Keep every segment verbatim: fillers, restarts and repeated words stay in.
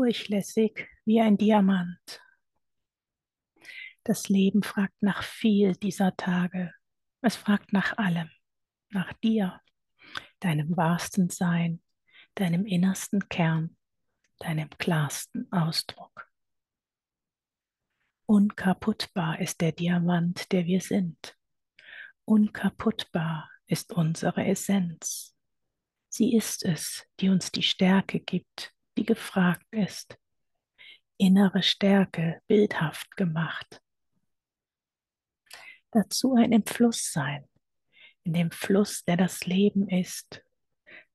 durchlässig wie ein Diamant. Das Leben fragt nach viel dieser Tage. Es fragt nach allem, nach dir, deinem wahrsten Sein, deinem innersten Kern, deinem klarsten Ausdruck. Unkaputtbar ist der Diamant, der wir sind. Unkaputtbar ist unsere Essenz. Sie ist es, die uns die Stärke gibt, die gefragt ist. Innere Stärke, bildhaft gemacht. Dazu ein im Fluss sein, in dem Fluss, der das Leben ist,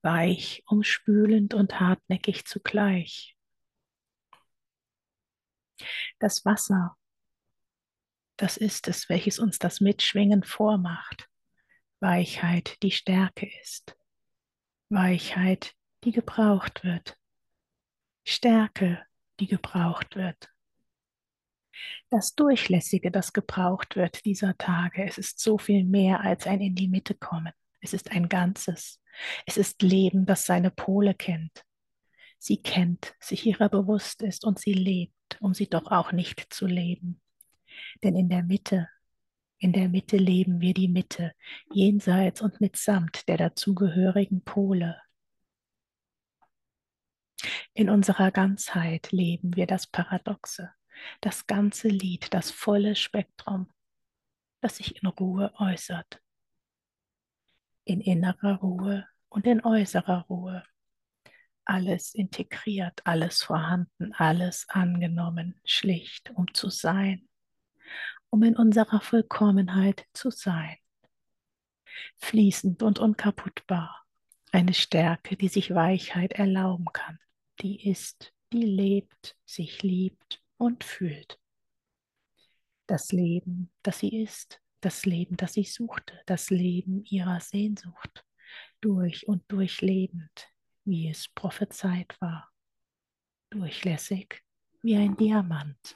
weich, umspülend und hartnäckig zugleich. Das Wasser, das ist es, welches uns das Mitschwingen vormacht. Weichheit, die Stärke ist. Weichheit, die gebraucht wird. Stärke, die gebraucht wird. Das Durchlässige, das gebraucht wird dieser Tage, es ist so viel mehr als ein in die Mitte kommen. Es ist ein Ganzes. Es ist Leben, das seine Pole kennt. Sie kennt, sich ihrer bewusst ist und sie lebt, um sie doch auch nicht zu leben. Denn in der Mitte, in der Mitte leben wir die Mitte, jenseits und mitsamt der dazugehörigen Pole. In unserer Ganzheit leben wir das Paradoxe, das ganze Lied, das volle Spektrum, das sich in Ruhe äußert. In innerer Ruhe und in äußerer Ruhe. Alles integriert, alles vorhanden, alles angenommen, schlicht, um zu sein. Um in unserer Vollkommenheit zu sein. Fließend und unkaputtbar. Eine Stärke, die sich Weichheit erlauben kann. Die ist, die lebt, sich liebt und fühlt. Das Leben, das sie ist, das Leben, das sie suchte, das Leben ihrer Sehnsucht, durch und durch lebend, wie es prophezeit war, durchlässig wie ein Diamant.